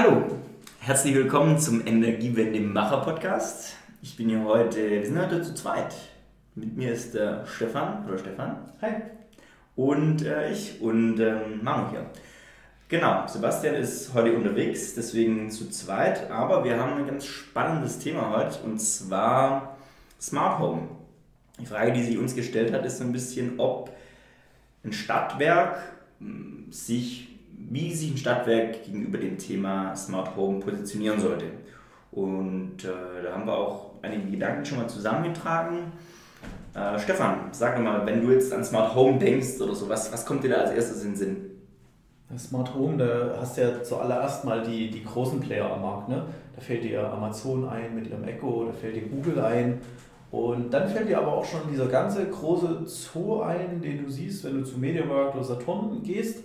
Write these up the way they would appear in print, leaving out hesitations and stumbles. Hallo, herzlich willkommen zum Energiewende-Macher-Podcast. Wir sind heute zu zweit. Mit mir ist der Stefan. Hi. Und ich und Manu hier. Genau, Sebastian ist heute unterwegs, deswegen zu zweit. Aber wir haben ein ganz spannendes Thema heute, und zwar Smart Home. Die Frage, die sich uns gestellt hat, ist so ein bisschen, ob ein Stadtwerk wie sich ein Stadtwerk gegenüber dem Thema Smart Home positionieren sollte. Und da haben wir auch einige Gedanken schon mal zusammengetragen. Stefan, sag doch mal, wenn du jetzt an Smart Home denkst oder so, was kommt dir da als erstes in den Sinn? Smart Home, da hast du ja zuallererst mal die großen Player am Markt, ne? Da fällt dir Amazon ein mit ihrem Echo, da fällt dir Google ein. Und dann fällt dir aber auch schon dieser ganze große Zoo ein, den du siehst, wenn du zu MediaWorks oder Saturn gehst.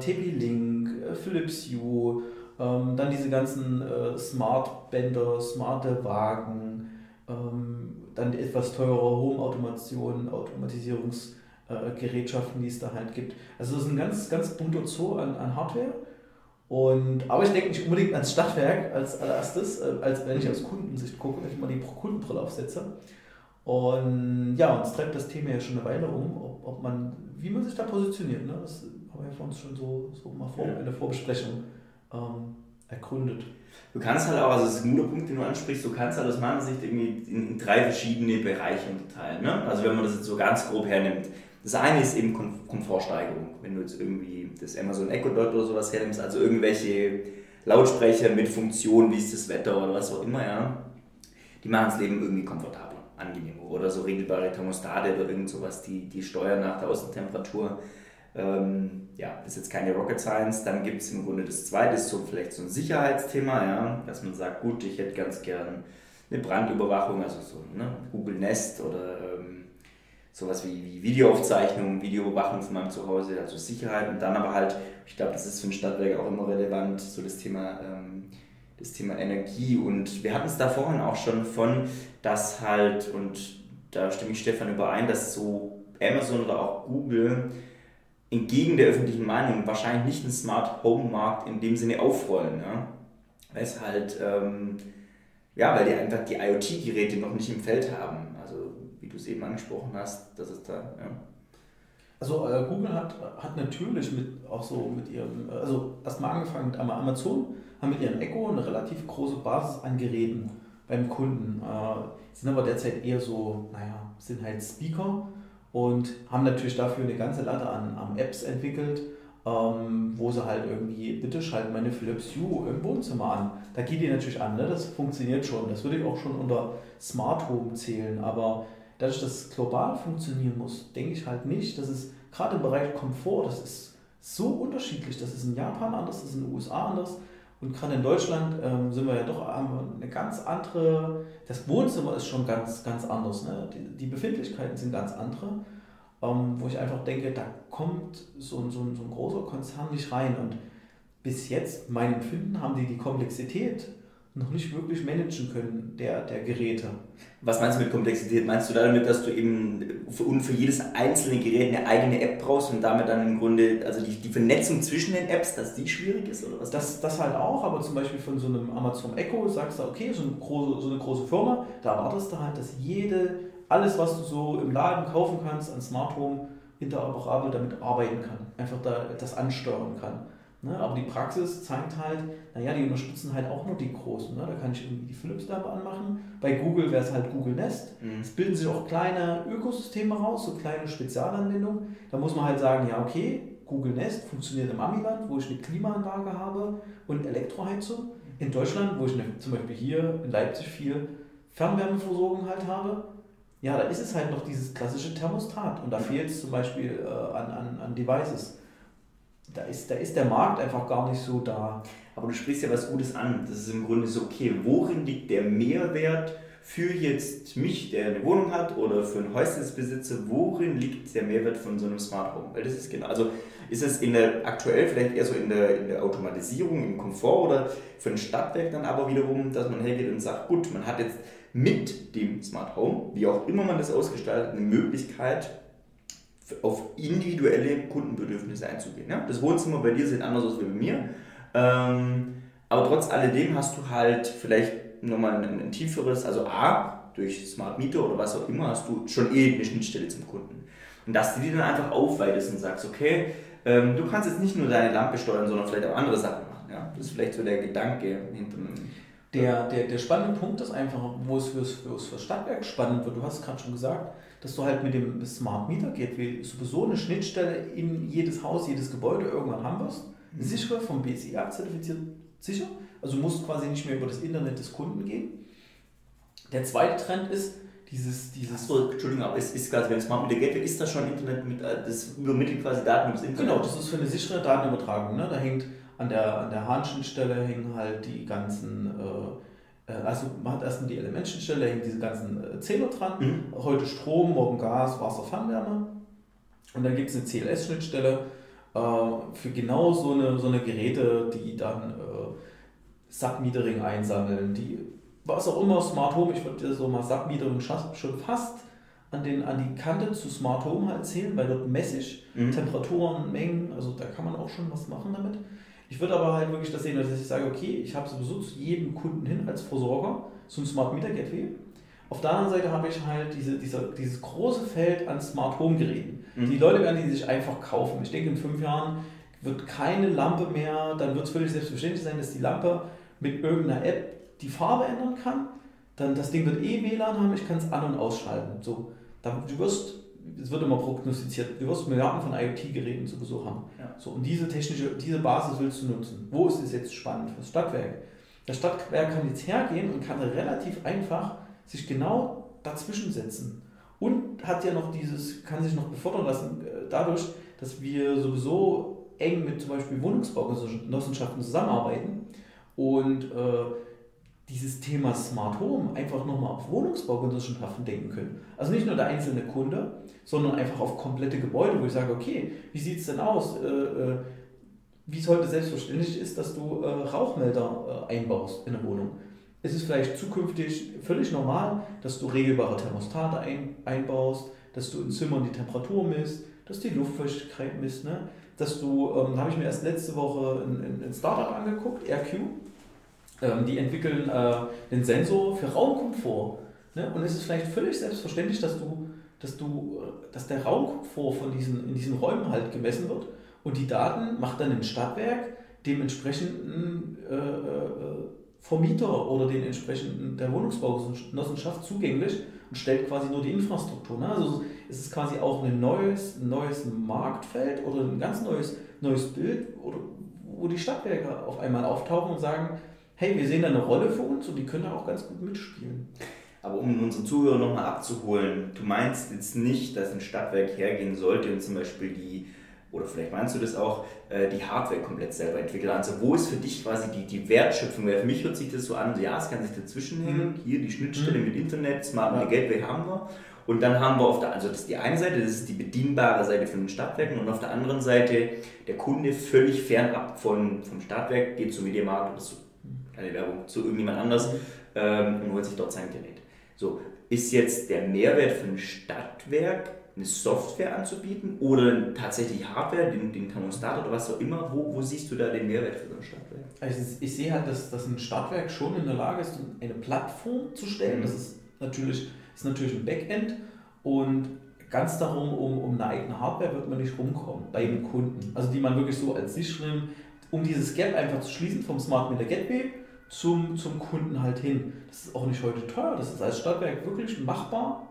TP-Link, Philips Hue, dann diese ganzen Smart-Bänder, smarte Wagen, dann die etwas teurere Home-Automation, Automatisierungsgerätschaften, die es da halt gibt. Also das ist ein ganz, ganz bunter Zoo an Hardware. Aber ich denke nicht unbedingt ans Stadtwerk als allererstes, als wenn ich aus Kundensicht gucke, wenn ich mal die Kundenbrille aufsetze. Und ja, uns treibt das Thema ja schon eine Weile um, wie man sich da positioniert. Ne? Das haben wir ja vor uns schon so mal in der Vorbesprechung ergründet. Du kannst halt auch, also das ist ein guter Punkt, den du ansprichst, du kannst halt aus meiner Sicht irgendwie in drei verschiedene Bereiche unterteilen. Ne? Also wenn man das jetzt so ganz grob hernimmt. Das eine ist eben Komfortsteigerung, wenn du jetzt irgendwie das Amazon Echo-Dot oder sowas hernimmst, also irgendwelche Lautsprecher mit Funktionen, wie ist das Wetter oder was auch immer, ja, die machen das Leben irgendwie komfortabler, angenehmer oder so regelbare Thermostate oder irgend sowas, die steuern nach der Außentemperatur. Das ist jetzt keine Rocket Science. Dann gibt es im Grunde das Zweite, ist so vielleicht so ein Sicherheitsthema, ja, dass man sagt, gut, ich hätte ganz gern eine Brandüberwachung, also so, ne, Google Nest oder sowas wie Videoaufzeichnung, Videoüberwachung von meinem Zuhause, also Sicherheit. Und dann aber halt, ich glaube, das ist für ein Stadtwerk auch immer relevant, so das Thema Energie. Und wir hatten es da vorhin auch schon von, dass halt, und da stimme ich Stefan überein, dass so Amazon oder auch Google entgegen der öffentlichen Meinung wahrscheinlich nicht den Smart Home Markt in dem Sinne aufrollen. Ja? Weil es halt, weil die einfach die IoT-Geräte noch nicht im Feld haben. Du es eben angesprochen hast, das ist da, ja. Also Google hat natürlich erstmal angefangen mit Amazon, haben mit ihrem Echo eine relativ große Basis an Geräten beim Kunden, sind aber derzeit eher so, sind halt Speaker und haben natürlich dafür eine ganze Latte an Apps entwickelt, wo sie halt irgendwie, bitte schalten meine Philips Hue im Wohnzimmer an. Da geht die natürlich an, ne? Das funktioniert schon, das würde ich auch schon unter Smart Home zählen, aber dadurch, dass es global funktionieren muss, denke ich halt nicht, dass es gerade im Bereich Komfort, das ist so unterschiedlich, das ist in Japan anders, das ist in den USA anders und gerade in Deutschland sind wir ja doch eine ganz andere, das Wohnzimmer ist schon ganz, ganz anders, ne? Die Befindlichkeiten sind ganz andere, wo ich einfach denke, da kommt so ein großer Konzern nicht rein und bis jetzt, mein Empfinden, haben die Komplexität noch nicht wirklich managen können, der Geräte. Was meinst du mit Komplexität? Meinst du damit, dass du eben für jedes einzelne Gerät eine eigene App brauchst und damit dann im Grunde, also die Vernetzung zwischen den Apps, dass die schwierig ist oder was? Das halt auch, aber zum Beispiel von so einem Amazon Echo sagst du, okay, so eine große Firma, da erwartest du halt, dass alles, was du so im Laden kaufen kannst, an Smart Home interoperabel damit arbeiten kann, einfach da das ansteuern kann. Ne, aber die Praxis zeigt halt, die unterstützen halt auch nur die Großen. Ne? Da kann ich irgendwie die Philips-Lampe anmachen. Bei Google wäre es halt Google Nest. Mhm. Es bilden sich auch kleine Ökosysteme raus, so kleine Spezialanwendungen. Da muss man halt sagen, ja okay, Google Nest funktioniert im Amiland, wo ich eine Klimaanlage habe und Elektroheizung. In Deutschland, wo ich zum Beispiel hier in Leipzig viel Fernwärmeversorgung halt habe, ja, da ist es halt noch dieses klassische Thermostat. Und da fehlt es zum Beispiel an Devices. Da ist der Markt einfach gar nicht so da. Aber du sprichst ja was Gutes an. Das ist im Grunde so, okay, worin liegt der Mehrwert für jetzt mich, der eine Wohnung hat oder für einen Häuslichkeitsbesitzer, worin liegt der Mehrwert von so einem Smart Home? Weil das ist genau, also ist es aktuell vielleicht eher so in der Automatisierung, im Komfort oder für ein Stadtwerk dann aber wiederum, dass man hergeht und sagt, gut, man hat jetzt mit dem Smart Home, wie auch immer man das ausgestaltet, eine Möglichkeit, auf individuelle Kundenbedürfnisse einzugehen. Ja? Das Wohnzimmer bei dir sieht anders aus wie bei mir. Aber trotz alledem hast du halt vielleicht nochmal ein tieferes, also A, durch Smart Meter oder was auch immer, hast du schon eh eine Schnittstelle zum Kunden. Und dass du die dann einfach aufweitest und sagst, okay, du kannst jetzt nicht nur deine Lampe steuern, sondern vielleicht auch andere Sachen machen. Ja? Das ist vielleicht so der Gedanke hinter dem... Der spannende Punkt ist einfach, wo es fürs Stadtwerk spannend wird, du hast es gerade schon gesagt, dass du halt mit dem Smart Meter Gateway sowieso eine Schnittstelle in jedes Haus, jedes Gebäude irgendwann haben wirst. Sicher, vom BSI zertifiziert, sicher. Also du musst quasi nicht mehr über das Internet des Kunden gehen. Der zweite Trend ist, Achso, Entschuldigung, aber es ist quasi, wenn es mal mit der Gateway ist, das schon Internet, mit, das übermittelt quasi Daten ins Internet. Genau, das ist für eine sichere Datenübertragung, ne? Da hängt an der Hahnschnittstelle hängen halt die ganzen, also man hat erstmal die Elementschnittstelle, da hängen diese ganzen Zähler dran, heute Strom, morgen Gas, Wasser, Fernwärme, und dann gibt es eine CLS-Schnittstelle für genau so eine Geräte, die dann Submetering einsammeln, die was auch immer, Smart Home, ich würde so mal Submetering schon fast an die Kante zu Smart Home halt zählen, weil dort messe ich Temperaturen, Mengen, also da kann man auch schon was machen damit. Ich würde aber halt wirklich das sehen, dass ich sage, okay, ich habe sowieso zu jedem Kunden hin als Versorger so ein Smart Meter Gateway. Auf der anderen Seite habe ich halt dieses große Feld an Smart Home Geräten. Die Leute werden die sich einfach kaufen. Ich denke, in 5 Jahren wird keine Lampe mehr, dann wird es völlig selbstverständlich sein, dass die Lampe mit irgendeiner App die Farbe ändern kann. Dann das Ding wird eh WLAN haben, ich kann es an- und ausschalten. So, es wird immer prognostiziert, du wirst Milliarden von IoT-Geräten sowieso haben. Ja. So, und diese Basis willst du nutzen. Wo ist es jetzt spannend fürs Stadtwerk? Das Stadtwerk kann jetzt hergehen und kann relativ einfach sich genau dazwischen setzen. Und hat ja noch kann sich noch befördern lassen, dadurch, dass wir sowieso eng mit zum Beispiel Wohnungsbaugenossenschaften zusammenarbeiten und dieses Thema Smart Home einfach nochmal auf Wohnungsbaugenossenschaften denken können. Also nicht nur der einzelne Kunde, sondern einfach auf komplette Gebäude, wo ich sage, okay, wie sieht es denn aus? Wie es heute selbstverständlich ist, dass du Rauchmelder einbaust in eine Wohnung. Es ist vielleicht zukünftig völlig normal, dass du regelbare Thermostate einbaust, dass du in Zimmern die Temperatur misst, dass die Luftfeuchtigkeit misst, ne? Dass du, da habe ich mir erst letzte Woche ein Startup angeguckt, AirQ. Die entwickeln den Sensor für Raumkomfort. Ne? Und es ist vielleicht völlig selbstverständlich, dass der Raumkomfort in diesen Räumen halt gemessen wird. Und die Daten macht dann im Stadtwerk dem entsprechenden Vermieter oder den entsprechenden der Wohnungsbaugenossenschaft zugänglich und stellt quasi nur die Infrastruktur. Ne? Also es ist quasi auch ein neues Marktfeld oder ein ganz neues Bild, oder, wo die Stadtwerke auf einmal auftauchen und sagen, hey, wir sehen da eine Rolle für uns und die können da auch ganz gut mitspielen. Aber um unsere Zuhörer nochmal abzuholen, du meinst jetzt nicht, dass ein Stadtwerk hergehen sollte und zum Beispiel oder vielleicht meinst du das auch, die Hardware komplett selber entwickeln. Also wo ist für dich quasi die Wertschöpfung? Weil für mich hört sich das so an, ja, es kann sich dazwischen hängen, hier die Schnittstelle mit Internet, Smart Meter Gateway haben wir. Und dann haben wir also das ist die eine Seite, das ist die bedienbare Seite von den Stadtwerken, und auf der anderen Seite der Kunde völlig fernab vom Stadtwerk, geht zum Mediamarkt oder so. Keine Werbung, zu irgendjemand anders und holt sich dort sein Gerät. So, ist jetzt der Mehrwert für ein Stadtwerk, eine Software anzubieten oder tatsächlich Hardware, den Thermostat oder was auch immer? Wo siehst du da den Mehrwert für so ein Stadtwerk? Also ich sehe halt, dass ein Stadtwerk schon in der Lage ist, eine Plattform zu stellen. Das ist natürlich ein Backend, und ganz darum, um eine eigene Hardware wird man nicht rumkommen bei den Kunden. Also die man wirklich so als sich nimmt, um dieses Gap einfach zu schließen vom Smart Meter Gateway zum Kunden halt hin. Das ist auch nicht heute teuer, das ist als Stadtwerk wirklich machbar.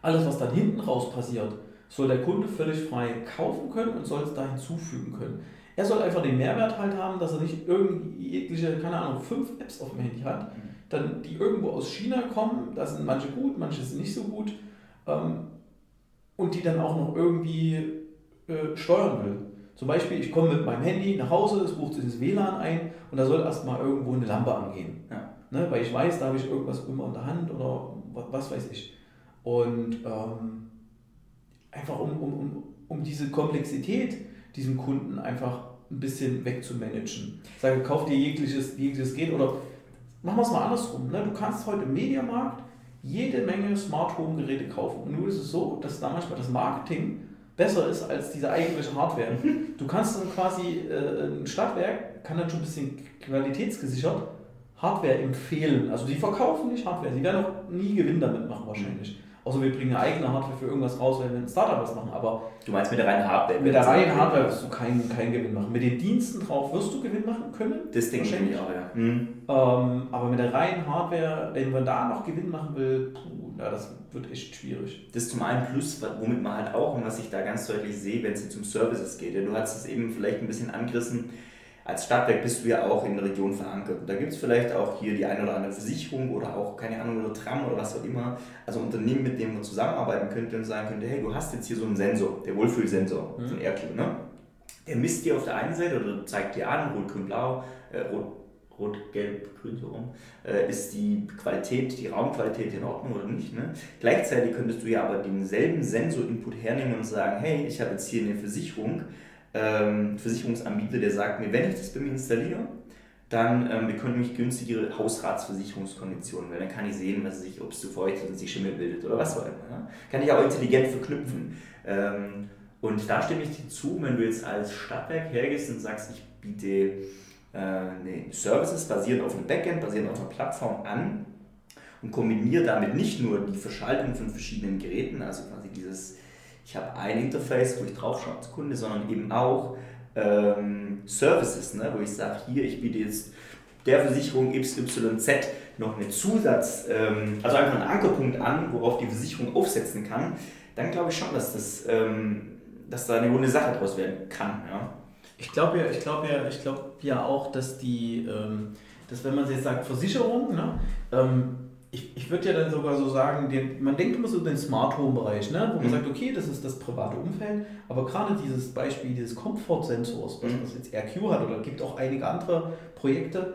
Alles, was dann hinten raus passiert, soll der Kunde völlig frei kaufen können und soll es da hinzufügen können. Er soll einfach den Mehrwert halt haben, dass er nicht irgendwelche, keine Ahnung, 5 Apps auf dem Handy hat, dann die irgendwo aus China kommen, da sind manche gut, manche sind nicht so gut, und die dann auch noch irgendwie steuern will. Zum Beispiel, ich komme mit meinem Handy nach Hause, es bucht sich ins WLAN ein und da soll erstmal irgendwo eine Lampe angehen. Ja. Ne? Weil ich weiß, da habe ich irgendwas immer in der Hand oder was weiß ich. Und einfach um diese Komplexität diesem Kunden einfach ein bisschen wegzumanagen. Sage, kauf dir jegliches geht, oder machen wir es mal andersrum. Ne? Du kannst heute im Mediamarkt jede Menge Smart Home Geräte kaufen. Und nur ist es so, dass da manchmal das Marketing besser ist als diese eigentliche Hardware. Du kannst dann quasi ein Stadtwerk, kann dann schon ein bisschen qualitätsgesichert Hardware empfehlen. Also die verkaufen nicht Hardware, sie werden auch nie Gewinn damit machen wahrscheinlich. Außer wir bringen eine eigene Hardware für irgendwas raus, wenn wir ein Startup was machen. Aber du meinst mit der reinen Hardware? Mit der reinen Hardware wirst du keinen Gewinn machen. Mit den Diensten drauf wirst du Gewinn machen können. Das denke ich auch, ja. Aber mit der reinen Hardware, wenn man da noch Gewinn machen will, das wird echt schwierig. Das ist zum einen Plus, womit man halt auch, und was ich da ganz deutlich sehe, wenn es jetzt um Services geht. Ja, du hast es eben vielleicht ein bisschen angerissen. Als Stadtwerk bist du ja auch in der Region verankert. Und da gibt es vielleicht auch hier die eine oder andere Versicherung oder auch, keine Ahnung, oder Tram oder was auch immer. Also Unternehmen, mit denen man zusammenarbeiten könnte und sagen könnte, hey, du hast jetzt hier so einen Sensor, der Wohlfühlsensor, so ein AirQ, ne? Der misst dir auf der einen Seite oder zeigt dir an, rot, grün, blau, rot, gelb, grün, so rum, ist die Qualität, die Raumqualität in Ordnung oder nicht. Ne? Gleichzeitig könntest du ja aber denselben Sensor-Input hernehmen und sagen, hey, ich habe jetzt hier eine Versicherung, Versicherungsanbieter, der sagt mir, wenn ich das bei mir installiere, dann bekomme ich günstigere Hausratsversicherungskonditionen, weil dann kann ich sehen, ob es zu feucht ist und sich Schimmel bildet oder was auch immer. Ne? Kann ich auch intelligent verknüpfen. Und da stimme ich dir zu, wenn du jetzt als Stadtwerk hergehst und sagst, ich biete Services basierend auf einem Backend, basierend auf einer Plattform an und kombiniere damit nicht nur die Verschaltung von verschiedenen Geräten, also quasi dieses ich habe ein Interface, wo ich drauf schaue als Kunde, sondern eben auch Services, ne? Wo ich sage, hier, ich biete jetzt der Versicherung XYZ noch eine also einfach einen Ankerpunkt an, worauf die Versicherung aufsetzen kann, dann glaube ich schon, dass da eine runde Sache draus werden kann. Ja? Ich glaube ja auch, dass dass wenn man jetzt sagt Versicherung, ne? Ich würde ja dann sogar so sagen, man denkt immer so in den Smart Home Bereich, ne? Wo man sagt, okay, das ist das private Umfeld, aber gerade dieses Beispiel dieses Komfortsensors, was das jetzt AirQ hat oder gibt auch einige andere Projekte,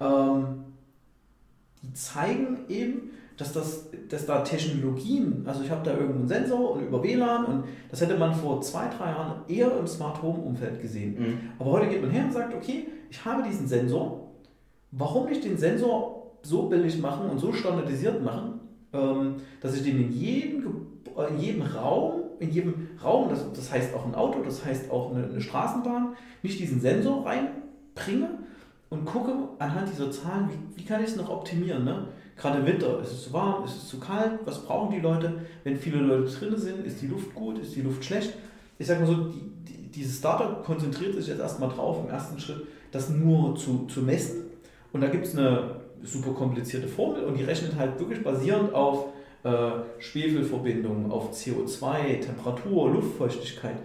die zeigen eben, dass da Technologien, also ich habe da irgendeinen Sensor und über WLAN und das hätte man vor 2-3 Jahren eher im Smart Home Umfeld gesehen. Aber heute geht man her und sagt, okay, ich habe diesen Sensor, warum nicht den Sensor so billig machen und so standardisiert machen, dass ich den in jedem Raum, das heißt auch ein Auto, das heißt auch eine Straßenbahn, nicht diesen Sensor reinbringe und gucke anhand dieser Zahlen, wie kann ich es noch optimieren, ne? Gerade im Winter, ist es zu warm, ist es zu kalt, was brauchen die Leute? Wenn viele Leute drin sind, ist die Luft gut, ist die Luft schlecht? Ich sag mal so, dieses Startup konzentriert sich jetzt erstmal drauf, im ersten Schritt, das nur zu messen. Und da gibt es eine super komplizierte Formel und die rechnet halt wirklich basierend auf Schwefelverbindungen, auf CO2, Temperatur, Luftfeuchtigkeit.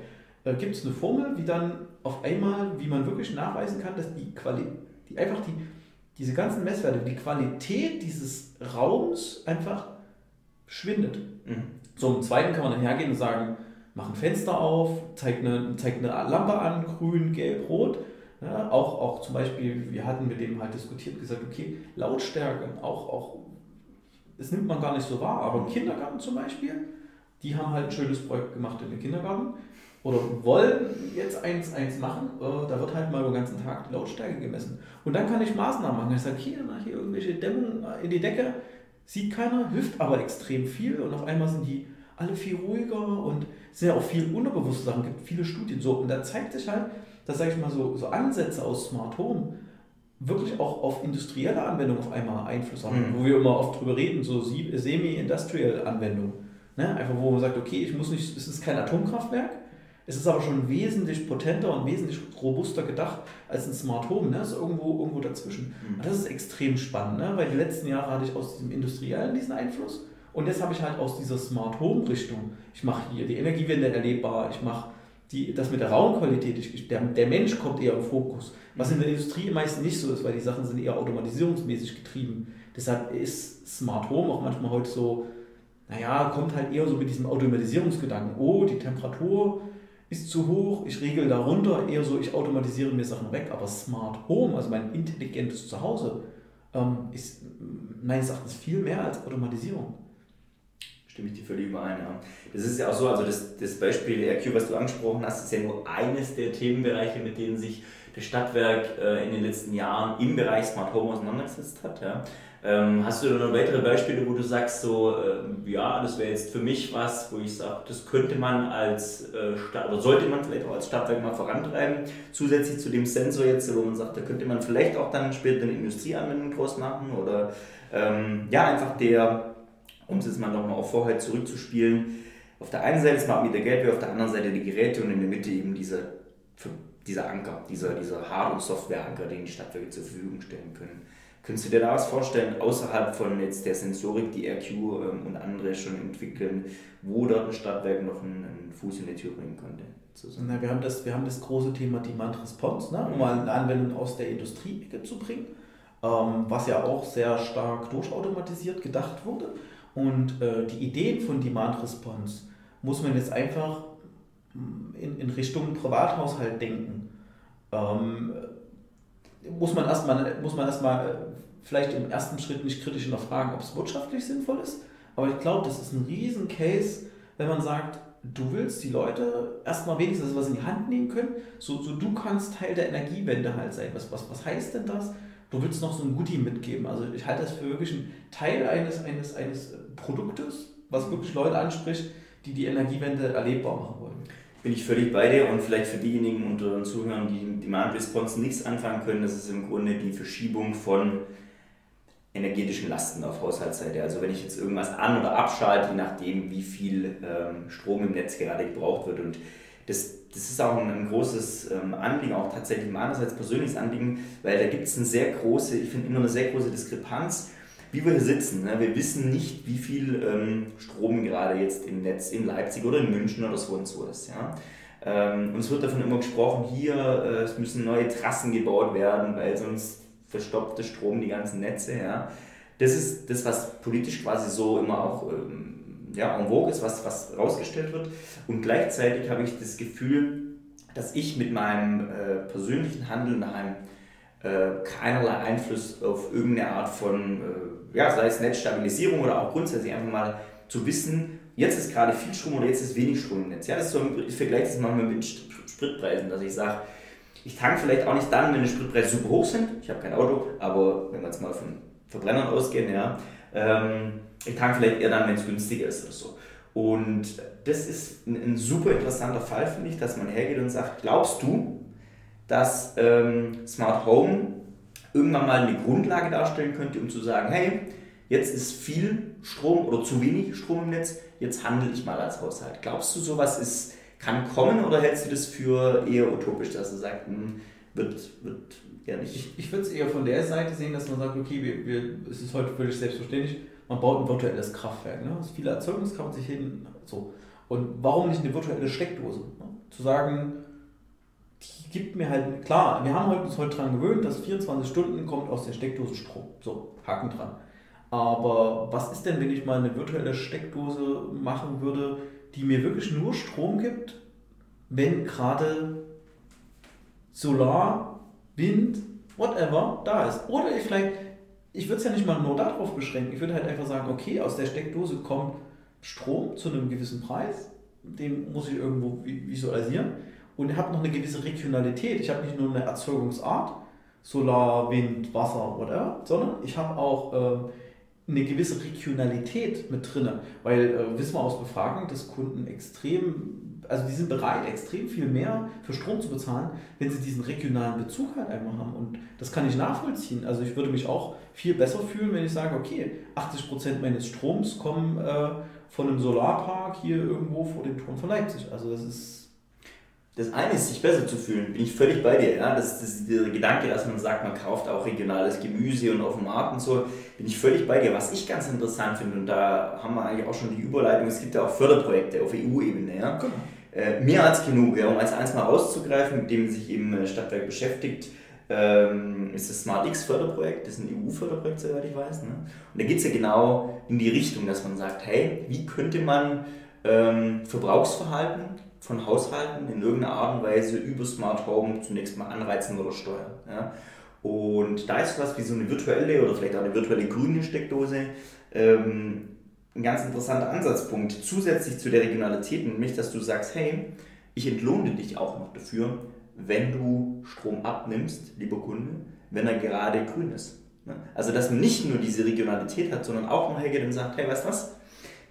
Gibt es eine Formel, wie dann auf einmal, wie man wirklich nachweisen kann, dass diese ganzen Messwerte, die Qualität dieses Raums einfach schwindet. So, im Zweiten kann man dann hergehen und sagen, mach ein Fenster auf, zeigt eine Lampe an, grün, gelb, rot. Ja, auch zum Beispiel, wir hatten mit dem halt diskutiert, gesagt, okay, Lautstärke, auch das nimmt man gar nicht so wahr, aber im Kindergarten zum Beispiel, die haben halt ein schönes Projekt gemacht in den Kindergarten oder wollen jetzt eins machen, da wird halt mal den ganzen Tag die Lautstärke gemessen. Und dann kann ich Maßnahmen machen, ich sage, hier irgendwelche Dämmung in die Decke, sieht keiner, hilft aber extrem viel und auf einmal sind die alle viel ruhiger und es sind ja auch viel unbewusste Sachen, gibt viele Studien so und da zeigt sich halt, dass, sage ich mal, so Ansätze aus Smart Home wirklich auch auf industrielle Anwendungen auf einmal Einfluss haben, wo wir immer oft drüber reden, so semi-industrial Anwendungen. Ne? Einfach, wo man sagt, okay, es ist kein Atomkraftwerk, es ist aber schon wesentlich potenter und wesentlich robuster gedacht als ein Smart Home, ne? Das ist irgendwo dazwischen. Und das ist extrem spannend, ne? Weil die letzten Jahre hatte ich aus diesem Industriellen diesen Einfluss und jetzt habe ich halt aus dieser Smart Home Richtung, ich mache hier die Energiewende erlebbar, ich mache das mit der Raumqualität, der Mensch kommt eher im Fokus, was in der Industrie meistens nicht so ist, weil die Sachen sind eher automatisierungsmäßig getrieben. Deshalb ist Smart Home auch manchmal heute so, kommt halt eher so mit diesem Automatisierungsgedanken, oh, die Temperatur ist zu hoch, ich regel da runter, eher so, ich automatisiere mir Sachen weg, aber Smart Home, also mein intelligentes Zuhause, ist meines Erachtens viel mehr als Automatisierung. Stimme ich dir völlig überein, ja. Das ist ja auch so, also das Beispiel AirQ, was du angesprochen hast, ist ja nur eines der Themenbereiche, mit denen sich das Stadtwerk in den letzten Jahren im Bereich Smart Home auseinandergesetzt hat. Ja. Hast du da noch weitere Beispiele, wo du sagst, so, ja, das wäre jetzt für mich was, wo ich sage, das könnte man als oder sollte man vielleicht auch als Stadtwerk mal vorantreiben, zusätzlich zu dem Sensor jetzt, wo man sagt, da könnte man vielleicht auch dann später eine Industrieanwendung draus machen oder ja, einfach der, um es jetzt mal nochmal auf Vorhalt zurückzuspielen, auf der einen Seite Smart Meter Gateway, auf der anderen Seite die Geräte und in der Mitte eben dieser Anker, dieser Hard- und Software-Anker, den die Stadtwerke zur Verfügung stellen können. Könntest du dir da was vorstellen, außerhalb von jetzt der Sensorik, die AirQ und andere schon entwickeln, wo dort ein Stadtwerk noch einen Fuß in die Tür bringen könnte? Na, wir haben das große Thema Demand-Response, ne? Um mal eine Anwendung aus der Industrie zu bringen, was ja auch sehr stark durchautomatisiert gedacht wurde. Und die Ideen von Demand-Response muss man jetzt einfach in Richtung Privathaushalt denken. Muss man erstmal vielleicht im ersten Schritt nicht kritisch hinterfragen, ob es wirtschaftlich sinnvoll ist. Aber ich glaube, das ist ein riesen Case, wenn man sagt, du willst die Leute erstmal wenigstens was in die Hand nehmen können. So du kannst Teil der Energiewende halt sein. Was heißt denn das? Du willst noch so ein Goodie mitgeben. Also ich halte das für wirklich einen Teil eines Produktes, was wirklich Leute anspricht, die die Energiewende erlebbar machen wollen. Bin ich völlig bei dir und vielleicht für diejenigen unter den Zuhörern, die mit Demand-Response nichts anfangen können, das ist im Grunde die Verschiebung von energetischen Lasten auf Haushaltsseite. Also wenn ich jetzt irgendwas an- oder abschalte, je nachdem wie viel Strom im Netz gerade gebraucht wird und das ist auch ein großes Anliegen, auch tatsächlich meinerseits persönliches Anliegen, weil da gibt es eine sehr große Diskrepanz, wie wir hier sitzen. Ne? Wir wissen nicht, wie viel Strom gerade jetzt im Netz in Leipzig oder in München oder so ist. Ja? Und es wird davon immer gesprochen, hier es müssen neue Trassen gebaut werden, weil sonst verstopft der Strom die ganzen Netze. Ja? Das ist das, was politisch quasi so immer auch en vogue ist, was rausgestellt wird. Und gleichzeitig habe ich das Gefühl, dass ich mit meinem persönlichen Handeln nach einem keinerlei Einfluss auf irgendeine Art von, sei es Netzstabilisierung oder auch grundsätzlich einfach mal zu wissen, jetzt ist gerade viel Strom oder jetzt ist wenig Strom im Netz. Ja, das ist so ich vergleiche das manchmal mit Spritpreisen, dass ich sage, ich tanke vielleicht auch nicht dann, wenn die Spritpreise super hoch sind, ich habe kein Auto, aber wenn wir jetzt mal von Verbrennern ausgehen, ja, ich tanke vielleicht eher dann, wenn es günstiger ist oder so. Und das ist ein super interessanter Fall, finde ich, dass man hergeht und sagt, glaubst du, dass Smart Home irgendwann mal eine Grundlage darstellen könnte, um zu sagen, hey, jetzt ist viel Strom oder zu wenig Strom im Netz, jetzt handle ich mal als Haushalt. Glaubst du, sowas kann kommen oder hältst du das für eher utopisch, dass du sagst, wird eher nicht? Ich würde es eher von der Seite sehen, dass man sagt, okay, es ist heute völlig selbstverständlich, man baut ein virtuelles Kraftwerk, ne? Das ist viele Erzeugungskraft sich hin, so. Und warum nicht eine virtuelle Steckdose? Ne? Zu sagen, die gibt mir halt, klar, wir haben uns heute daran gewöhnt, dass 24 Stunden kommt aus der Steckdose Strom. So, Haken dran. Aber was ist denn, wenn ich mal eine virtuelle Steckdose machen würde, die mir wirklich nur Strom gibt, wenn gerade Solar, Wind, whatever da ist? Oder ich würde es ja nicht mal nur darauf beschränken, ich würde halt einfach sagen, okay, aus der Steckdose kommt Strom zu einem gewissen Preis, den muss ich irgendwo visualisieren. Und ich habe noch eine gewisse Regionalität. Ich habe nicht nur eine Erzeugungsart, Solar, Wind, Wasser oder, sondern ich habe auch eine gewisse Regionalität mit drin. Weil, wissen wir aus Befragung, dass Kunden die sind bereit, extrem viel mehr für Strom zu bezahlen, wenn sie diesen regionalen Bezug halt einmal haben. Und das kann ich nachvollziehen. Also ich würde mich auch viel besser fühlen, wenn ich sage, okay, 80% meines Stroms kommen von einem Solarpark hier irgendwo vor dem Turm von Leipzig. Also das ist... Das eine ist, sich besser zu fühlen, bin ich völlig bei dir. Ja? Das ist dieser Gedanke, dass man sagt, man kauft auch regionales Gemüse und auf dem Markt und so, bin ich völlig bei dir. Was ich ganz interessant finde, und da haben wir eigentlich auch schon die Überleitung, es gibt ja auch Förderprojekte auf EU-Ebene. Ja? Genau. Mehr als genug, ja? Um als eins mal rauszugreifen, mit dem sich eben Stadtwerk beschäftigt, ist das SmartX-Förderprojekt, das ist ein EU-Förderprojekt, soweit ich weiß. Ne? Und da geht es ja genau in die Richtung, dass man sagt, hey, wie könnte man Verbrauchsverhalten von Haushalten in irgendeiner Art und Weise über Smart Home zunächst mal anreizen oder steuern. Ja? Und da ist sowas wie so eine virtuelle oder vielleicht auch eine virtuelle grüne Steckdose ein ganz interessanter Ansatzpunkt, zusätzlich zu der Regionalität, nämlich dass du sagst, hey, ich entlohne dich auch noch dafür, wenn du Strom abnimmst, lieber Kunde, wenn er gerade grün ist. Also, dass man nicht nur diese Regionalität hat, sondern auch noch hergeht und sagt, hey, weißt du was,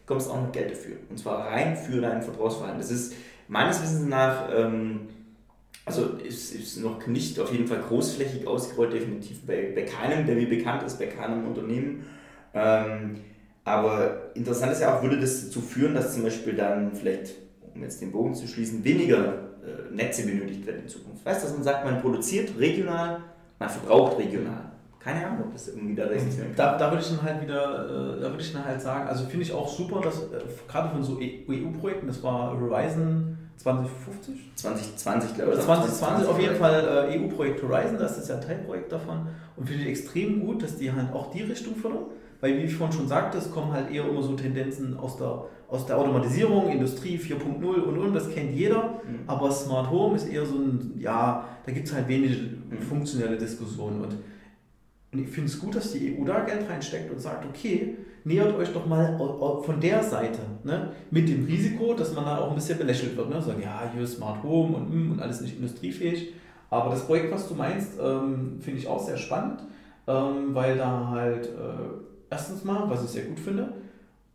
kommst auch noch Geld dafür. Und zwar rein für deinen Vertrauensverhalten. Das ist meines Wissens nach, also ist noch nicht auf jeden Fall großflächig ausgerollt, definitiv bei keinem, der mir bekannt ist, bei keinem Unternehmen. Aber interessant ist ja auch, würde das dazu führen, dass zum Beispiel dann vielleicht, um jetzt den Bogen zu schließen, weniger Netze benötigt werden in Zukunft. Weißt du, dass man sagt, man produziert regional, man verbraucht regional. Keine Ahnung, ob das irgendwie da rechtfertigt wird. Da würde ich dann halt wieder, sagen, also finde ich auch super, dass gerade von so EU-Projekten, das war Horizon 2050? 2020, glaube ich. 2020 auf jeden Fall EU-Projekt Horizon, das ist ja ein Teilprojekt davon. Und finde ich extrem gut, dass die halt auch die Richtung fördern. Weil, wie ich vorhin schon sagte, es kommen halt eher immer so Tendenzen aus der Automatisierung, Industrie 4.0 und, das kennt jeder. Mhm. Aber Smart Home ist eher so ein, ja, da gibt es halt wenig funktionelle Diskussionen. Und ich finde es gut, dass die EU da Geld reinsteckt und sagt, okay, nähert euch doch mal von der Seite. Ne? Mit dem Risiko, dass man da auch ein bisschen belächelt wird. Ne? Sagen, ja, hier Smart Home und alles nicht industriefähig. Aber das Projekt, was du meinst, finde ich auch sehr spannend, weil da halt erstens mal, was ich sehr gut finde,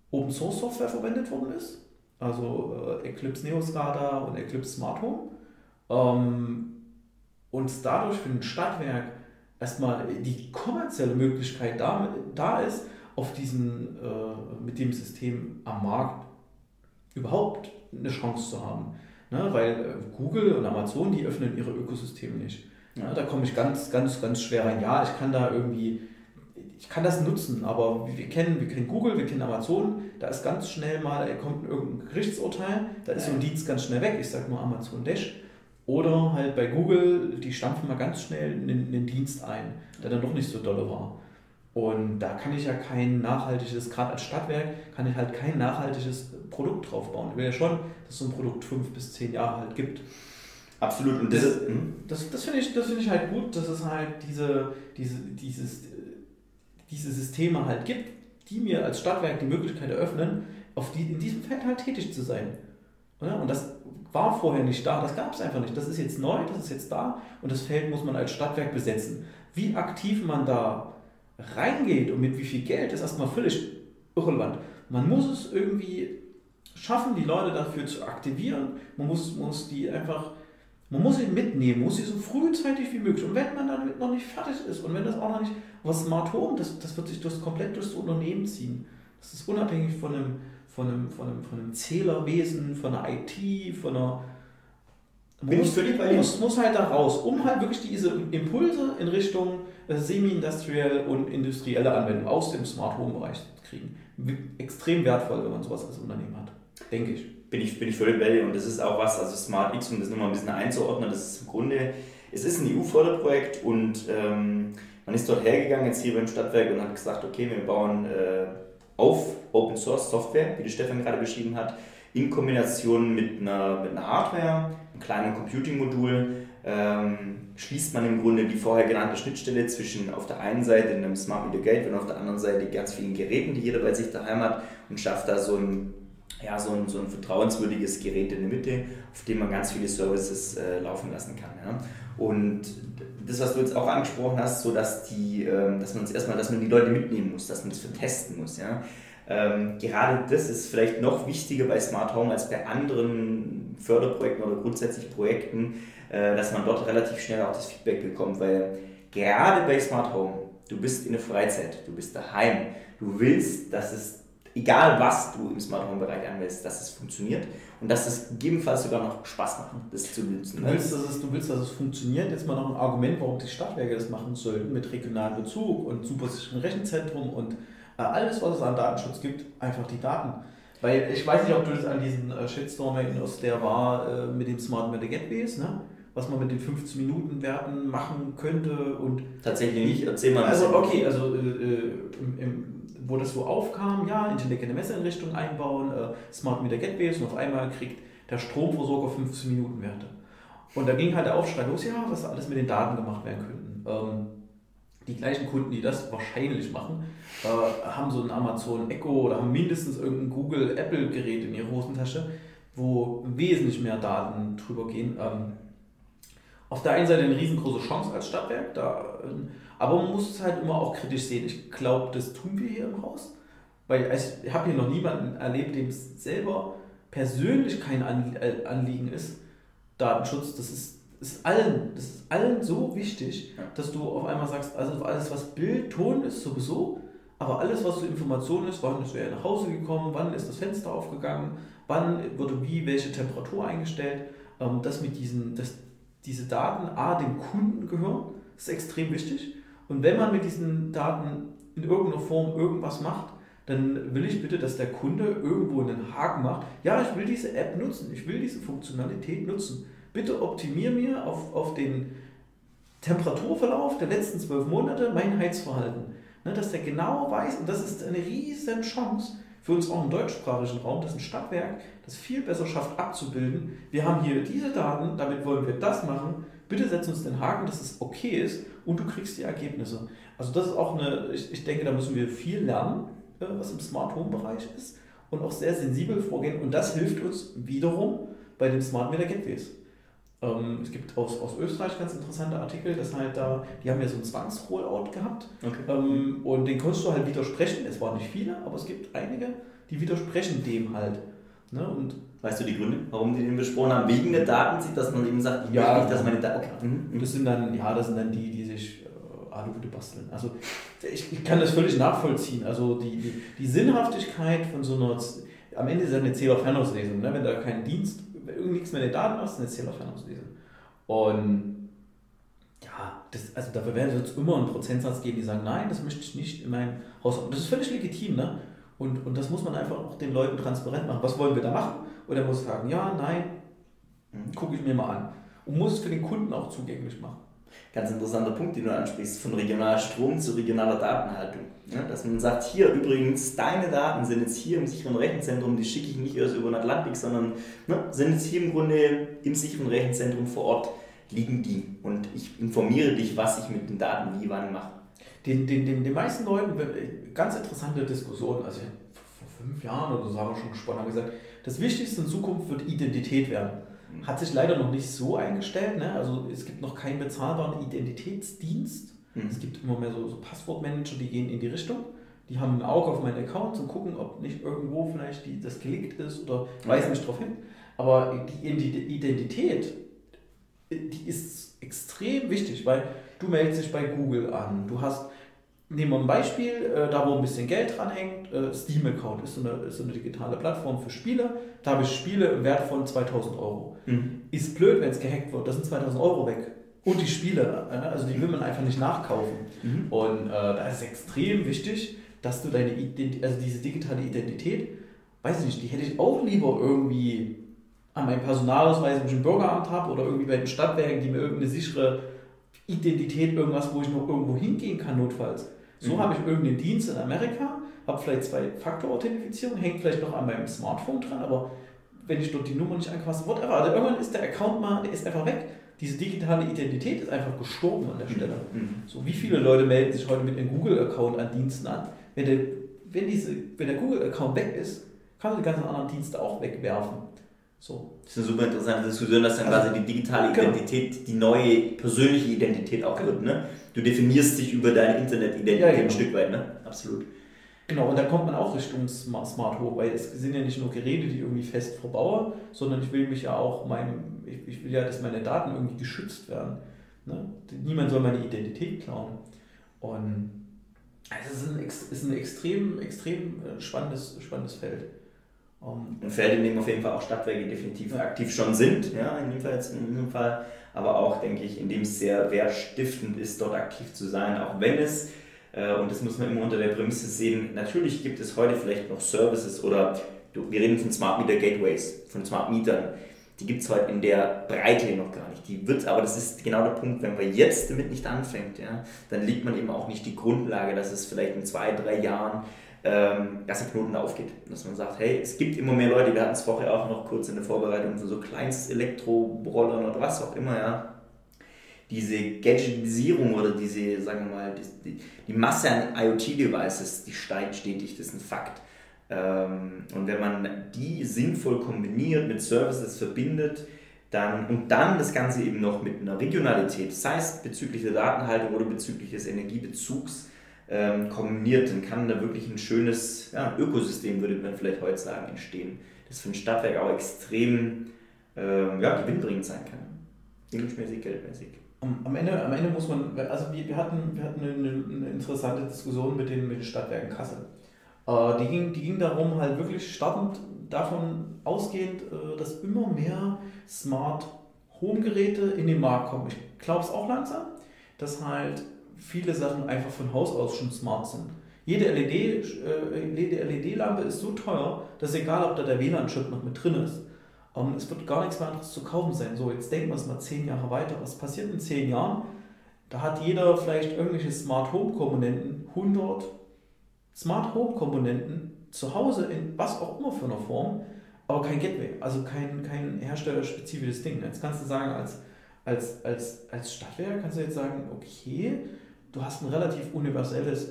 Open Source Software verwendet worden ist, also Eclipse Neoscada und Eclipse Smart Home, und dadurch für ein Stadtwerk erstmal die kommerzielle Möglichkeit da ist, auf diesen mit dem System am Markt überhaupt eine Chance zu haben, ne? Weil Google und Amazon, die öffnen ihre Ökosysteme nicht. Ja. Da komme ich ganz, ganz, ganz schwer rein. Ja, ich kann da irgendwie ich kann das nutzen, aber wir kennen Google, wir kennen Amazon, da ist ganz schnell mal, kommt irgendein Gerichtsurteil, da ist so ein Dienst ganz schnell weg, ich sage nur Amazon Dash, oder halt bei Google, die stampfen mal ganz schnell einen Dienst ein, der dann doch nicht so dolle war. Und da kann ich ja kein nachhaltiges, gerade als Stadtwerk, kann ich halt kein nachhaltiges Produkt draufbauen. Ich will ja schon, dass so ein Produkt 5 bis 10 Jahre halt gibt. Absolut. Und das finde ich halt gut, dass es halt diese Systeme halt gibt, die mir als Stadtwerk die Möglichkeit eröffnen, in diesem Feld halt tätig zu sein. Und das war vorher nicht da, das gab es einfach nicht. Das ist jetzt neu, das ist jetzt da und das Feld muss man als Stadtwerk besetzen. Wie aktiv man da reingeht und mit wie viel Geld, ist erstmal völlig irrelevant. Man muss es irgendwie schaffen, die Leute dafür zu aktivieren. Man muss sie mitnehmen, muss sie so frühzeitig wie möglich. Und wenn man damit noch nicht fertig ist und wenn das auch noch nicht, was Smart Home, das wird sich komplett durchs Unternehmen ziehen. Das ist unabhängig von einem Zählerwesen, von der IT, von einer... muss halt da raus, um halt wirklich diese Impulse in Richtung semi-industriell und industrielle Anwendung aus dem Smart Home Bereich zu kriegen. Extrem wertvoll, wenn man sowas als Unternehmen hat, denke ich. Bin ich völlig bei dir und das ist auch was, also Smart X, um das nochmal ein bisschen einzuordnen, das ist im Grunde, es ist ein EU-Förderprojekt und man ist dort hergegangen, jetzt hier beim Stadtwerk und hat gesagt, okay, wir bauen auf Open Source Software, wie der Stefan gerade beschrieben hat, in Kombination mit einer Hardware, einem kleinen Computing-Modul, schließt man im Grunde die vorher genannte Schnittstelle zwischen auf der einen Seite einem Smart Meter Gateway und auf der anderen Seite ganz vielen Geräten, die jeder bei sich daheim hat und schafft da so ein vertrauenswürdiges Gerät in der Mitte, auf dem man ganz viele Services laufen lassen kann. Ja? Und das, was du jetzt auch angesprochen hast, so dass man die Leute mitnehmen muss, dass man das vertesten muss. Ja? Gerade das ist vielleicht noch wichtiger bei Smart Home als bei anderen Förderprojekten oder grundsätzlich Projekten, dass man dort relativ schnell auch das Feedback bekommt, weil gerade bei Smart Home, du bist in der Freizeit, du bist daheim, du willst, dass es egal was du im Smart Home Bereich anwendest, dass es funktioniert und dass es gegebenenfalls sogar noch Spaß macht, das zu nutzen. Du willst, dass es funktioniert. Jetzt mal noch ein Argument, warum die Stadtwerke das machen sollten, mit regionalem Bezug und super sicherem Rechenzentrum und alles, was es an Datenschutz gibt, einfach die Daten. Weil ich weiß nicht, ob du das an diesen Shitstorm erinnerst, der war mit dem Smart Meter Gateways, ne? Was man mit den 15-Minuten-Werten machen könnte und... Tatsächlich nicht, erzähl mal. Also okay, wo das so aufkam, ja, intelligente Messeinrichtungen einbauen, Smart Meter Gateways und auf einmal kriegt der Stromversorger 15 Minuten Werte. Und da ging halt der Aufschrei los, ja, was alles mit den Daten gemacht werden könnten. Die gleichen Kunden, die das wahrscheinlich machen, haben so ein Amazon Echo oder haben mindestens irgendein Google Apple Gerät in ihrer Hosentasche, wo wesentlich mehr Daten drüber gehen. auf der einen Seite eine riesengroße Chance als Stadtwerk, da, aber man muss es halt immer auch kritisch sehen. Ich glaube, das tun wir hier im Haus, weil ich habe hier noch niemanden erlebt, dem es selber persönlich kein Anliegen ist. Datenschutz, das ist allen so wichtig, dass du auf einmal sagst, also alles was Bild, Ton ist sowieso, aber alles was so Information ist, wann ist wer nach Hause gekommen, wann ist das Fenster aufgegangen, wann wurde wie welche Temperatur eingestellt, dass diese Daten A dem Kunden gehören, ist extrem wichtig. Und wenn man mit diesen Daten in irgendeiner Form irgendwas macht, dann will ich bitte, dass der Kunde irgendwo einen Haken macht. Ja, ich will diese App nutzen, ich will diese Funktionalität nutzen. Bitte optimier mir auf den Temperaturverlauf der letzten 12 Monate mein Heizverhalten. Ne, dass der genau weiß, und das ist eine riesen Chance für uns auch im deutschsprachigen Raum, das ist ein Stadtwerk, das viel besser schafft abzubilden. Wir haben hier diese Daten, damit wollen wir das machen. Bitte setz uns den Haken, dass es okay ist und du kriegst die Ergebnisse. Also das ist auch ich denke, da müssen wir viel lernen, was im Smart Home Bereich ist und auch sehr sensibel vorgehen, und das hilft uns wiederum bei den Smart Meter Gateways. Es gibt aus Österreich ganz interessante Artikel, dass halt da, die haben ja so einen Zwangs-Rollout gehabt, okay. Und den konntest du halt widersprechen. Es waren nicht viele, aber es gibt einige, die widersprechen dem halt. Ne? Und weißt du die Gründe, warum die den besprochen haben? Wegen der Daten, dass man eben sagt, ich möchte nicht, dass meine Daten... Okay. Mhm. Das sind dann die sich Aluhüte basteln. Also ich kann das völlig nachvollziehen. Also die Sinnhaftigkeit von so einer... Am Ende ist es eine Zählerfernauslesung, ne? Wenn da kein Dienst... nichts mehr in den Daten aus, dann ist Zählerfernauslesen. Und ja, dafür wird es immer einen Prozentsatz geben, die sagen, nein, das möchte ich nicht in meinem Haus haben. Das ist völlig legitim, ne? Und das muss man einfach auch den Leuten transparent machen. Was wollen wir da machen? Und er muss sagen, ja, nein, gucke ich mir mal an. Und muss es für den Kunden auch zugänglich machen. Ganz interessanter Punkt, den du ansprichst, von regionaler Strom zu regionaler Datenhaltung. Ja, dass man sagt, hier übrigens, deine Daten sind jetzt hier im sicheren Rechenzentrum, die schicke ich nicht erst über den Atlantik, sondern sind jetzt hier im Grunde im sicheren Rechenzentrum vor Ort, liegen die. Und ich informiere dich, was ich mit den Daten wie wann mache. Den meisten Leuten, ganz interessante Diskussion, also vor 5 Jahren oder so haben wir schon gesprochen, haben gesagt, das Wichtigste in Zukunft wird Identität werden. Hat sich leider noch nicht so eingestellt, ne? Also es gibt noch keinen bezahlbaren Identitätsdienst. Mhm. Es gibt immer mehr so Passwortmanager, die gehen in die Richtung. Die haben ein Auge auf meinen Account und gucken, ob nicht irgendwo vielleicht das gelinkt ist oder weisen mich drauf hin. Aber die Identität, die ist extrem wichtig, weil du meldest dich bei Google an. Du hast, nehmen wir ein Beispiel, da wo ein bisschen Geld dranhängt, Steam Account ist so eine digitale Plattform für Spiele. Da habe ich Spiele im Wert von 2.000 €. Mhm. Ist blöd, wenn es gehackt wird, da sind 2.000 € weg. Und die Spiele, also die will man einfach nicht nachkaufen. Mhm. Und da ist es extrem wichtig, dass du diese digitale Identität, weiß ich nicht, die hätte ich auch lieber irgendwie an meinem Personalausweis im Bürgeramt habe oder irgendwie bei den Stadtwerken, die mir irgendeine sichere Identität, irgendwas, wo ich noch irgendwo hingehen kann notfalls. So habe ich irgendeinen Dienst in Amerika, habe vielleicht 2-Faktor-Authentifizierung, hängt vielleicht noch an meinem Smartphone dran, aber wenn ich dort die Nummer nicht anquasse, whatever, also irgendwann ist der Account der ist einfach weg. Diese digitale Identität ist einfach gestorben an der Stelle. Mhm. So, wie viele Leute melden sich heute mit einem Google-Account an Diensten an? Wenn der Google-Account weg ist, kann man die ganzen anderen Dienste auch wegwerfen. So. Das ist eine super interessante Diskussion, dass dann quasi die digitale Identität, die neue persönliche Identität auch wird. Ne? Du definierst dich über deine Internetidentität ein Stück weit, ne? Absolut. Genau, und da kommt man auch Richtung Smart Home, weil es sind ja nicht nur Geräte, die irgendwie fest verbaue, sondern ich will ja, dass meine Daten irgendwie geschützt werden. Ne? Niemand soll meine Identität klauen. Und also es ist ein extrem spannendes Feld. Ein Feld, in dem auf jeden Fall auch Stadtwerke definitiv aktiv schon sind, ja, in diesem Fall, aber auch, denke ich, in dem es sehr wertstiftend ist, dort aktiv zu sein, auch wenn es, und das muss man immer unter der Prämisse sehen, natürlich gibt es heute vielleicht noch Services oder, wir reden von Smart Meter Gateways, von Smart Mietern, die gibt es heute in der Breite noch gar nicht, aber das ist genau der Punkt, wenn man jetzt damit nicht anfängt, ja, dann liegt man eben auch nicht die Grundlage, dass es vielleicht in 2-3 Jahren dass der Knoten aufgeht. Dass man sagt, hey, es gibt immer mehr Leute, wir hatten es vorher auch noch kurz in der Vorbereitung für so Kleinst-Elektrorollern oder was auch immer, ja. Diese Gadgetisierung oder diese, sagen wir mal, die Masse an IoT-Devices, die steigt stetig, das ist ein Fakt. Und wenn man die sinnvoll kombiniert mit Services verbindet, Dann das Ganze eben noch mit einer Regionalität, das heißt bezüglich der Datenhaltung oder bezüglich des Energiebezugs kombiniert, dann kann da wirklich ein schönes Ökosystem, würde man vielleicht heute sagen, entstehen, das für ein Stadtwerk auch extrem gewinnbringend sein kann. Gewinnmäßig, geldmäßig. Am Ende muss man, also wir hatten eine interessante Diskussion mit den Stadtwerken Kassel. Die ging darum, halt wirklich startend davon ausgehend, dass immer mehr Smart Home Geräte in den Markt kommen. Ich glaube es auch langsam, dass halt viele Sachen einfach von Haus aus schon smart sind. Jede LED-Lampe ist so teuer, dass egal, ob da der WLAN-Chip noch mit drin ist. Es wird gar nichts mehr anderes zu kaufen sein. So, jetzt denken wir es mal 10 Jahre weiter. Was passiert in 10 Jahren? Da hat jeder vielleicht irgendwelche Smart-Home-Komponenten, 100 Smart-Home-Komponenten zu Hause in was auch immer für einer Form, aber kein Gateway, also kein herstellerspezifisches Ding. Jetzt kannst du sagen, als Stadtwerk kannst du jetzt sagen, okay, du hast ein relativ universelles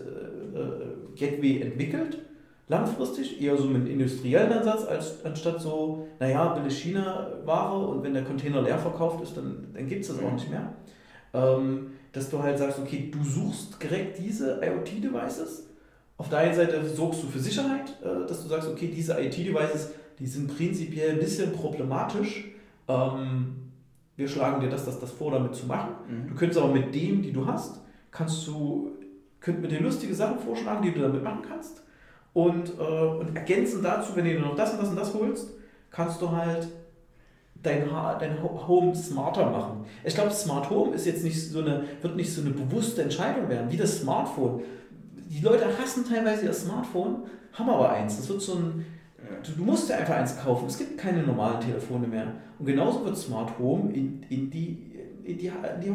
Gateway entwickelt, langfristig, eher so mit industriellen Ansatz, anstatt so, billige China-Ware und wenn der Container leer verkauft ist, dann gibt es das auch nicht mehr. Dass du halt sagst, okay, du suchst direkt diese IoT-Devices, auf der einen Seite sorgst du für Sicherheit, dass du sagst, okay, diese IoT-Devices, die sind prinzipiell ein bisschen problematisch, wir schlagen dir das vor, damit zu machen. Mhm. Du könntest aber mit dem, die du hast, könnt mit dir lustige Sachen vorschlagen, die du damit machen kannst. Und ergänzend dazu, wenn du dir noch das und das und das holst, kannst du halt dein Home smarter machen. Ich glaube, Smart Home ist jetzt wird nicht so eine bewusste Entscheidung werden, wie das Smartphone. Die Leute hassen teilweise ihr Smartphone, haben aber eins. Das wird so ein... Du musst ja einfach eins kaufen. Es gibt keine normalen Telefone mehr. Und genauso wird Smart Home in die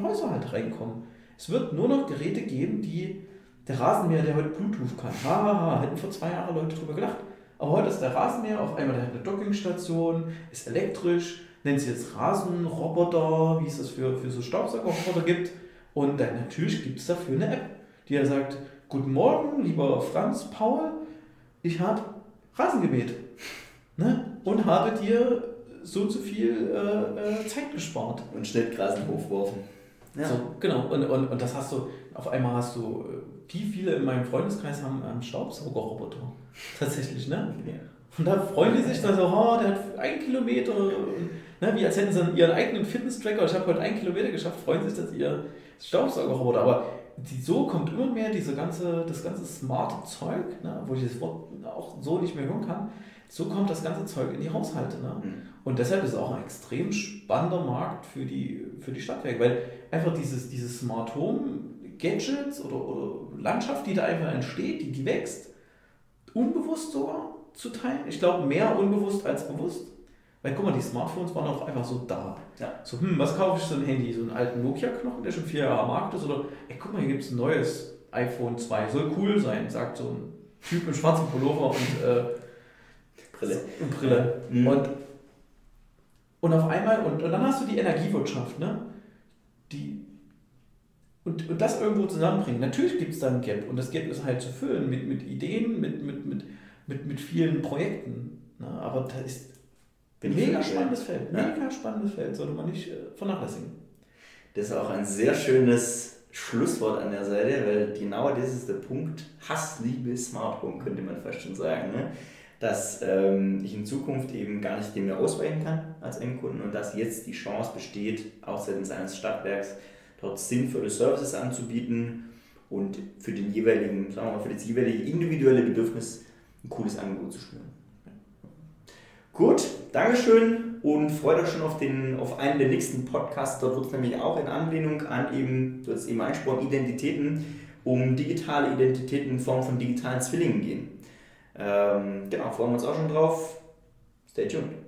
Häuser halt reinkommen. Es wird nur noch Geräte geben, die der Rasenmäher, der heute Bluetooth kann. Hätten vor 2 Jahren Leute drüber gedacht. Aber heute ist der Rasenmäher auf einmal, der hat eine Dockingstation, ist elektrisch, nennt sie jetzt Rasenroboter, wie es das für so Staubsaugerroboter gibt. Und dann natürlich gibt es dafür eine App, die ja sagt, guten Morgen, lieber Franz, Paul, ich habe Rasengemäht, ne? Und habe dir so viel Zeit gespart. Und schnell Rasen hochgeworfen. Ja. So, genau, und das hast du, auf einmal hast du, wie viele in meinem Freundeskreis haben einen Staubsaugerroboter, tatsächlich, ne? Ja. Und da freuen die sich dann so, der hat 1 Kilometer, ne? Wie als hätten sie ihren eigenen Fitness-Tracker, ich habe heute 1 Kilometer geschafft, freuen sich, dass ihr Staubsaugerroboter, aber so kommt immer mehr das ganze smarte Zeug, ne, wo ich das Wort auch so nicht mehr hören kann, so kommt das ganze Zeug in die Haushalte. Ne? Mhm. Und deshalb ist es auch ein extrem spannender Markt für die Stadtwerke, weil einfach diese Smart Home Gadgets oder Landschaft, die da einfach entsteht, die wächst, unbewusst sogar zu teilen. Ich glaube, mehr unbewusst als bewusst. Weil guck mal, die Smartphones waren auch einfach so da. Ja. So, was kaufe ich so ein Handy? So einen alten Nokia-Knochen, der schon 4 Jahre am Markt ist? Oder, guck mal, hier gibt es ein neues iPhone 2. Soll cool sein, sagt so ein Typ mit schwarzem Pullover und Brille. Mhm. Und auf einmal, und dann hast du die Energiewirtschaft, ne? Und das irgendwo zusammenbringen. Natürlich gibt es da ein Gap. Und das Gap ist halt zu füllen mit Ideen, mit vielen Projekten. Ne? Aber da ist... Mega spannendes Feld, sollte man nicht vernachlässigen. Das ist auch ein sehr schönes Schlusswort an der Seite, weil genau das ist der Punkt, Hassliebe Smart Home, könnte man fast schon sagen, ne? Dass ich in Zukunft eben gar nicht dem mehr ausweichen kann als Endkunden und dass jetzt die Chance besteht, auch seitens eines Stadtwerks dort sinnvolle Services anzubieten und für den jeweiligen, sagen wir mal, für das jeweilige individuelle Bedürfnis ein cooles Angebot zu schnüren. Gut, Dankeschön und freut euch schon auf einen der nächsten Podcasts. Dort wird es nämlich auch in Anlehnung an eben, du hast eben angesprochen, Identitäten, um digitale Identitäten in Form von digitalen Zwillingen gehen. Genau, freuen wir uns auch schon drauf. Stay tuned.